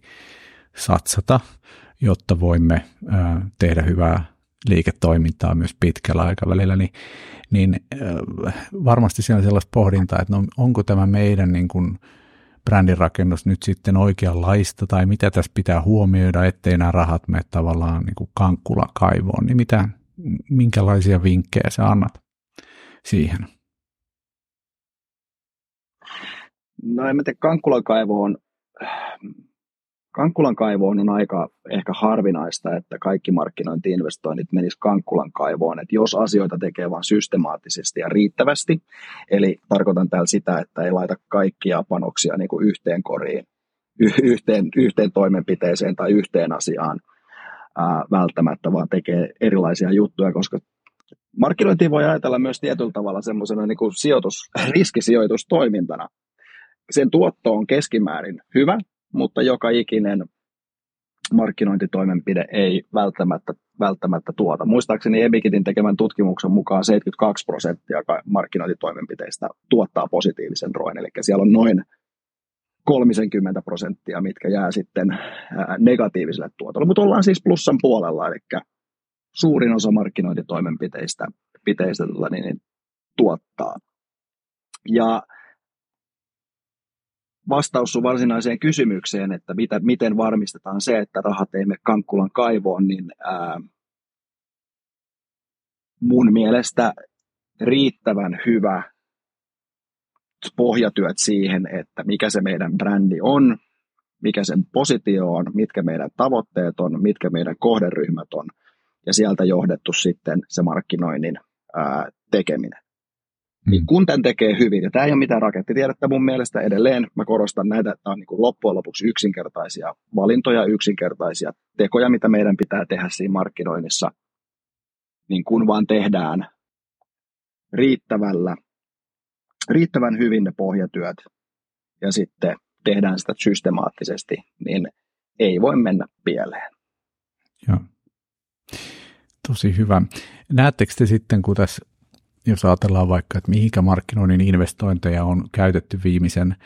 satsata, jotta voimme tehdä hyvää liiketoimintaa myös pitkällä aikavälillä, niin, niin varmasti siellä on sellaista pohdintaa, että no, onko tämä meidän niin kuin brändirakennus nyt sitten oikeanlaista, tai mitä tässä pitää huomioida, ettei nämä rahat mene tavallaan niin kuin kankkulan kaivoon, niin mitä, minkälaisia vinkkejä sä annat siihen? No en mä tiedä, kankkulan kaivoon, kankkulan kaivoon on aika ehkä harvinaista, että kaikki markkinointi-investoinnit menis kankkulan kaivoon, että jos asioita tekee vaan systemaattisesti ja riittävästi, eli tarkoitan täällä sitä, että ei laita kaikkia panoksia niin kuin yhteen koriin, yhteen, yhteen toimenpiteeseen tai yhteen asiaan ää, välttämättä, vaan tekee erilaisia juttuja, koska markkinointia voi ajatella myös tietyllä tavalla semmoisena niin kuin sijoitus, riskisijoitustoimintana. Sen tuotto on keskimäärin hyvä, mutta joka ikinen markkinointitoimenpide ei välttämättä, välttämättä tuota. Muistaakseni Ebikitin tekemän tutkimuksen mukaan seitsemänkymmentäkaksi prosenttia markkinointitoimenpiteistä tuottaa positiivisen roin, eli siellä on noin kolmekymmentä prosenttia, mitkä jää sitten negatiiviselle tuotolle, mutta ollaan siis plussan puolella, eli suurin osa markkinointitoimenpiteistä piteistä, niin, niin, tuottaa. Ja vastaus sun varsinaiseen kysymykseen, että mitä, miten varmistetaan se, että rahat ei mene kankkulan kaivoon, niin ää, mun mielestä riittävän hyvä pohjatyöt siihen, että mikä se meidän brändi on, mikä sen positio on, mitkä meidän tavoitteet on, mitkä meidän kohderyhmät on, ja sieltä johdettu sitten se markkinoinnin ää, tekeminen. Niin kun tämän tekee hyvin, ja tämä ei ole mitään rakettitiedettä mun mielestä edelleen, mä korostan näitä, että tämä on niin kuin loppujen lopuksi yksinkertaisia valintoja, yksinkertaisia tekoja, mitä meidän pitää tehdä siinä markkinoinnissa, niin kun vaan tehdään riittävällä, riittävän hyvin ne pohjatyöt, ja sitten tehdään sitä systemaattisesti, niin ei voi mennä pieleen. Joo. Tosi hyvä. Näettekö te sitten, kun tässä jos ajatellaan vaikka, että mihinkä markkinoinnin investointeja on käytetty viimeisen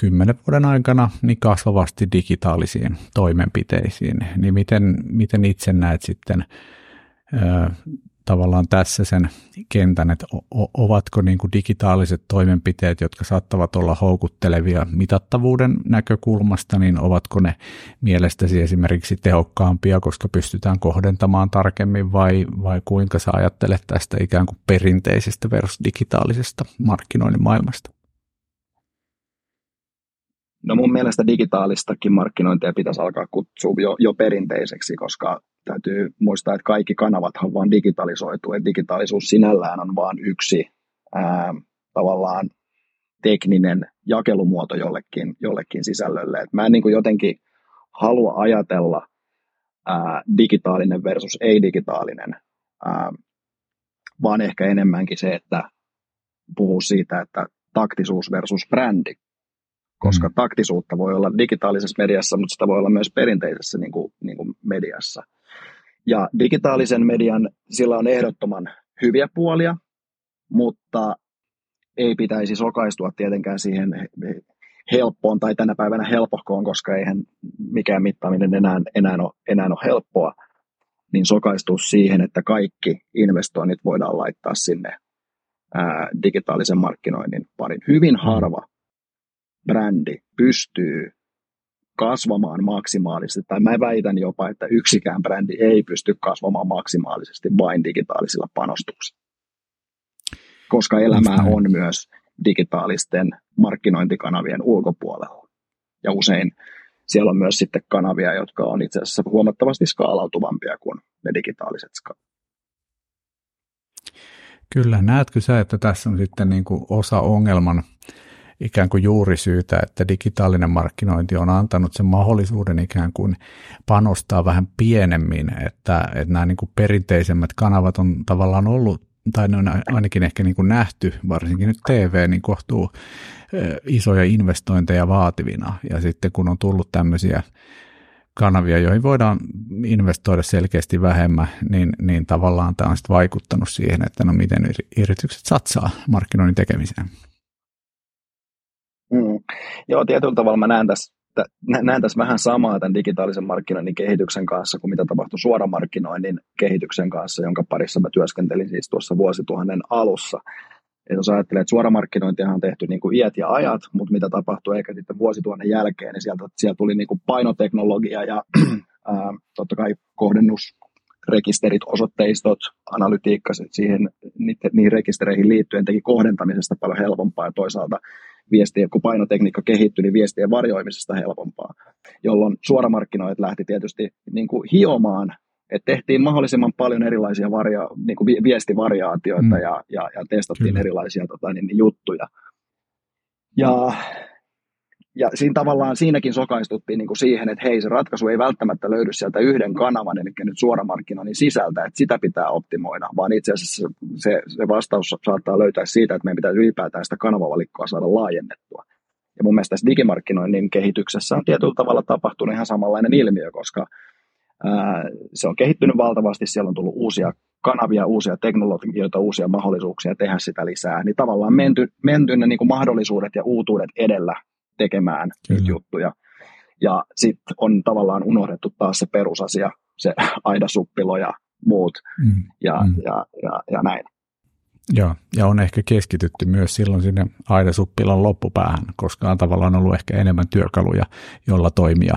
kymmenen vuoden aikana, niin kasvavasti digitaalisiin toimenpiteisiin. Niin miten, miten itse näet sitten ää, tavallaan tässä sen kentän, että o- ovatko niin kuin digitaaliset toimenpiteet, jotka saattavat olla houkuttelevia mitattavuuden näkökulmasta, niin ovatko ne mielestäsi esimerkiksi tehokkaampia, koska pystytään kohdentamaan tarkemmin, vai, vai kuinka sä ajattelet tästä ikään kuin perinteisestä versus digitaalisesta markkinoinnin maailmasta? No mun mielestä digitaalistakin markkinointia pitäisi alkaa kutsua jo, jo perinteiseksi, koska täytyy muistaa, että kaikki kanavathan vaan digitalisoituu, ja digitaalisuus sinällään on vaan yksi ää, tavallaan tekninen jakelumuoto jollekin, jollekin sisällölle. Et mä en niin kuin jotenkin halua ajatella ää, digitaalinen versus ei-digitaalinen, ää, vaan ehkä enemmänkin se, että puhuu siitä, että taktisuus versus brändi. Koska taktisuutta voi olla digitaalisessa mediassa, mutta sitä voi olla myös perinteisessä niin kuin, niin kuin mediassa. Ja digitaalisen median, sillä on ehdottoman hyviä puolia, mutta ei pitäisi sokaistua tietenkään siihen helppoon tai tänä päivänä helpohkoon, koska eihän mikään mittaaminen enää, enää, ole, enää ole helppoa, niin sokaistua siihen, että kaikki investoinnit voidaan laittaa sinne ää, digitaalisen markkinoinnin parin. Hyvin harva brändi pystyy kasvamaan maksimaalisesti, tai mä väitän jopa, että yksikään brändi ei pysty kasvamaan maksimaalisesti vain digitaalisilla panostuksilla, koska elämää on myös digitaalisten markkinointikanavien ulkopuolella. Ja usein siellä on myös sitten kanavia, jotka on itse asiassa huomattavasti skaalautuvampia kuin ne digitaaliset skaalautuvat. Kyllä, näetkö sä, että tässä on sitten niin kuin osa ongelman ikään kuin juurisyytä, että digitaalinen markkinointi on antanut sen mahdollisuuden ikään kuin panostaa vähän pienemmin, että, että nämä niin kuin perinteisemmät kanavat on tavallaan ollut tai ne on ainakin ehkä niin kuin nähty, varsinkin nyt T V, niin kohtuu isoja investointeja vaativina. Ja sitten kun on tullut tämmöisiä kanavia, joihin voidaan investoida selkeästi vähemmän, niin, niin tavallaan tämä on sitten vaikuttanut siihen, että no miten yritykset satsaa markkinoinnin tekemiseen. Mm. Joo, tietyllä tavalla mä näen tässä, näen tässä vähän samaa tämän digitaalisen markkinoinnin kehityksen kanssa kuin mitä tapahtui suoramarkkinoinnin kehityksen kanssa, jonka parissa mä työskentelin siis tuossa vuosituhannen alussa. Ja jos ajattelee, että suoramarkkinointia on tehty niin kuin iät ja ajat, mutta mitä tapahtui ehkä sitten vuosituhannen jälkeen, niin sieltä, sieltä tuli niin kuin painoteknologia ja ää, totta kai kohdennusrekisterit, osoitteistot, analytiikka siihen, niihin rekistereihin liittyen teki kohdentamisesta paljon helpompaa ja toisaalta viestien, kun painotekniikka kehittyi, niin viestien varjoimisesta helpompaa, jolloin suoramarkkinoit lähti tietysti niin kuin hiomaan, että tehtiin mahdollisimman paljon erilaisia varja, niin kuin viestivariaatioita mm. ja, ja, ja testattiin Kyllä. erilaisia tota, niin, juttuja. Ja, ja siinä tavallaan siinäkin sokaistuttiin niin kuin siihen, että hei, se ratkaisu ei välttämättä löydy sieltä yhden kanavan, eli nyt suoramarkkinoinnin sisältä, että sitä pitää optimoida, vaan itse asiassa se, se vastaus saattaa löytää siitä, että meidän pitää ylipäätään sitä kanavavalikkoa saada laajennettua. Ja mun mielestä tässä digimarkkinoinnin kehityksessä on tietyllä tavalla tapahtunut ihan samanlainen ilmiö, koska se on kehittynyt valtavasti, siellä on tullut uusia kanavia, uusia teknologioita, uusia mahdollisuuksia tehdä sitä lisää, niin tavallaan menty, menty ne niin kuin mahdollisuudet ja uutuudet edellä tekemään nyt juttuja. Ja sitten on tavallaan unohdettu taas se perusasia, se aidasuppilo ja muut mm, ja, mm. Ja, ja, ja näin. Joo, ja on ehkä keskitytty myös silloin sinne aidasuppilan loppupäähän, koska on tavallaan ollut ehkä enemmän työkaluja, jolla toimia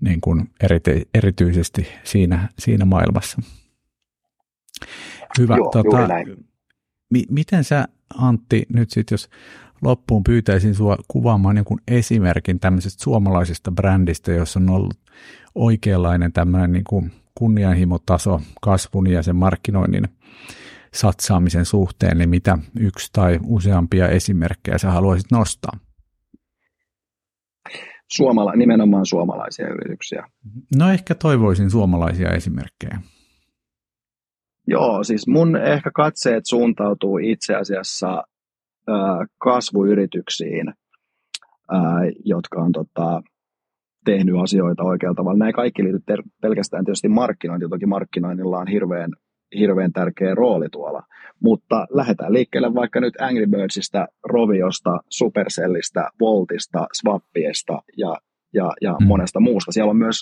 niin kuin erite- erityisesti siinä, siinä maailmassa. Hyvä. Joo, tota, mi- miten sä, Antti, nyt sitten jos loppuun pyytäisin sua kuvaamaan jonkun esimerkin tämmöisestä suomalaisesta brändistä, jossa on ollut oikeanlainen tämmöinen niin kuin kunnianhimotaso kasvun ja sen markkinoinnin satsaamisen suhteen, niin mitä yksi tai useampia esimerkkejä sä haluaisit nostaa? Suomala- nimenomaan suomalaisia yrityksiä. No ehkä toivoisin suomalaisia esimerkkejä. Joo, siis mun ehkä katseet suuntautuu itse asiassa ö, kasvuyrityksiin, ö, jotka on tota, tehnyt asioita oikealla tavalla. Nämä kaikki liittyvät ter- pelkästään tietysti markkinointiin, toki markkinoinnilla on hirveän hirveän tärkeä rooli tuolla, mutta lähdetään liikkeelle vaikka nyt Angry Birdsista, Roviosta, Supercellistä, Voltista, Swappiesta ja, ja, ja mm. monesta muusta. Siellä on myös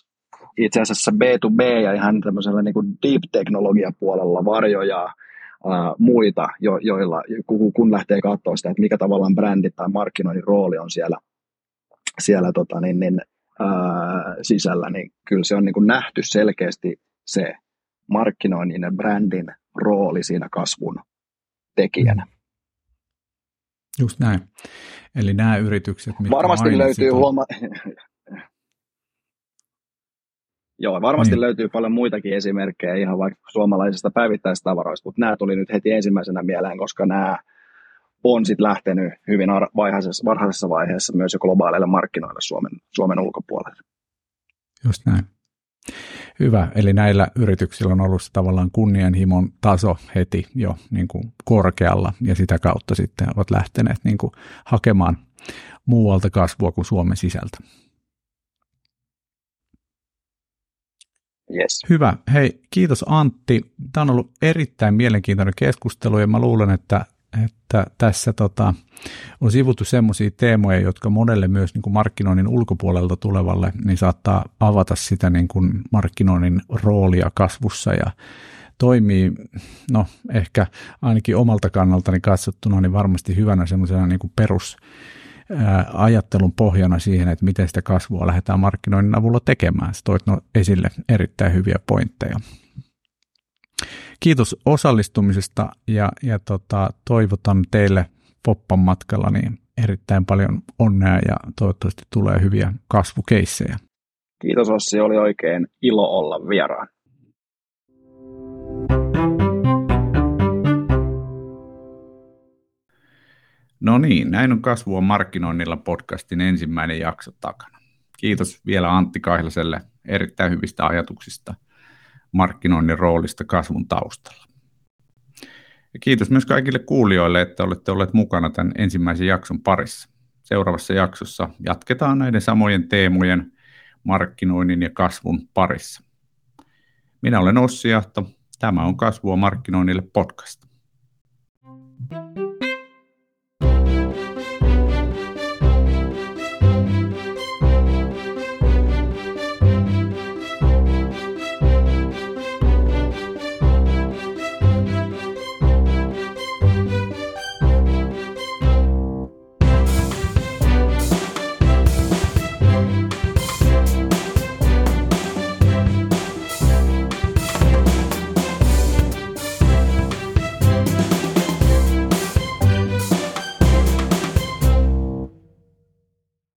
itse asiassa B to B ja ihan tämmöisellä niin kuin deep-teknologiapuolella varjoja ää, muita, jo, joilla, kun lähtee katsoa sitä, että mikä tavallaan brändi tai markkinoinnin rooli on siellä, siellä tota, niin, niin, ää, sisällä, niin kyllä se on niin kuin nähty selkeästi se markkinoinnin ja brändin rooli siinä kasvun tekijänä. Just näin. Eli nämä yritykset, mitkä varmasti löytyy on... huoma... Joo, varmasti niin. löytyy paljon muitakin esimerkkejä ihan vaikka suomalaisista päivittäistavaroista, mutta nämä tuli nyt heti ensimmäisenä mieleen, koska nämä on sitten lähtenyt hyvin varhaisessa, varhaisessa vaiheessa myös jo globaaleille markkinoille Suomen, Suomen ulkopuolelle. Just näin. Hyvä, eli näillä yrityksillä on ollut tavallaan kunnianhimon taso heti jo niin kuin korkealla ja sitä kautta sitten ovat lähteneet niin kuin hakemaan muualta kasvua kuin Suomen sisältä. Yes. Hyvä, hei kiitos Antti. Tämä on ollut erittäin mielenkiintoinen keskustelu ja mä luulen, että että tässä tota, on sivuttu semmoisia teemoja, jotka monelle myös niin kuin markkinoinnin ulkopuolelta tulevalle niin saattaa avata sitä niin kuin markkinoinnin roolia kasvussa ja toimii, no ehkä ainakin omalta kannaltani katsottuna, niin varmasti hyvänä semmoisena niin kuin perus ajattelun pohjana siihen, että miten sitä kasvua lähdetään markkinoinnin avulla tekemään. Sä toit no esille erittäin hyviä pointteja. Kiitos osallistumisesta ja, ja tota, toivotan teille Foppan matkalla niin erittäin paljon onnea ja toivottavasti tulee hyviä kasvukeissejä. Kiitos Ossi, oli oikein ilo olla vieraan. No niin, näin on Kasvua markkinoinnilla -podcastin ensimmäinen jakso takana. Kiitos vielä Antti Kaihlaselle erittäin hyvistä ajatuksista markkinoinnin roolista kasvun taustalla. Ja kiitos myös kaikille kuulijoille, että olette olleet mukana tämän ensimmäisen jakson parissa. Seuraavassa jaksossa jatketaan näiden samojen teemojen markkinoinnin ja kasvun parissa. Minä olen Ossi Jahto. Tämä on Kasvua markkinoinnille podcast.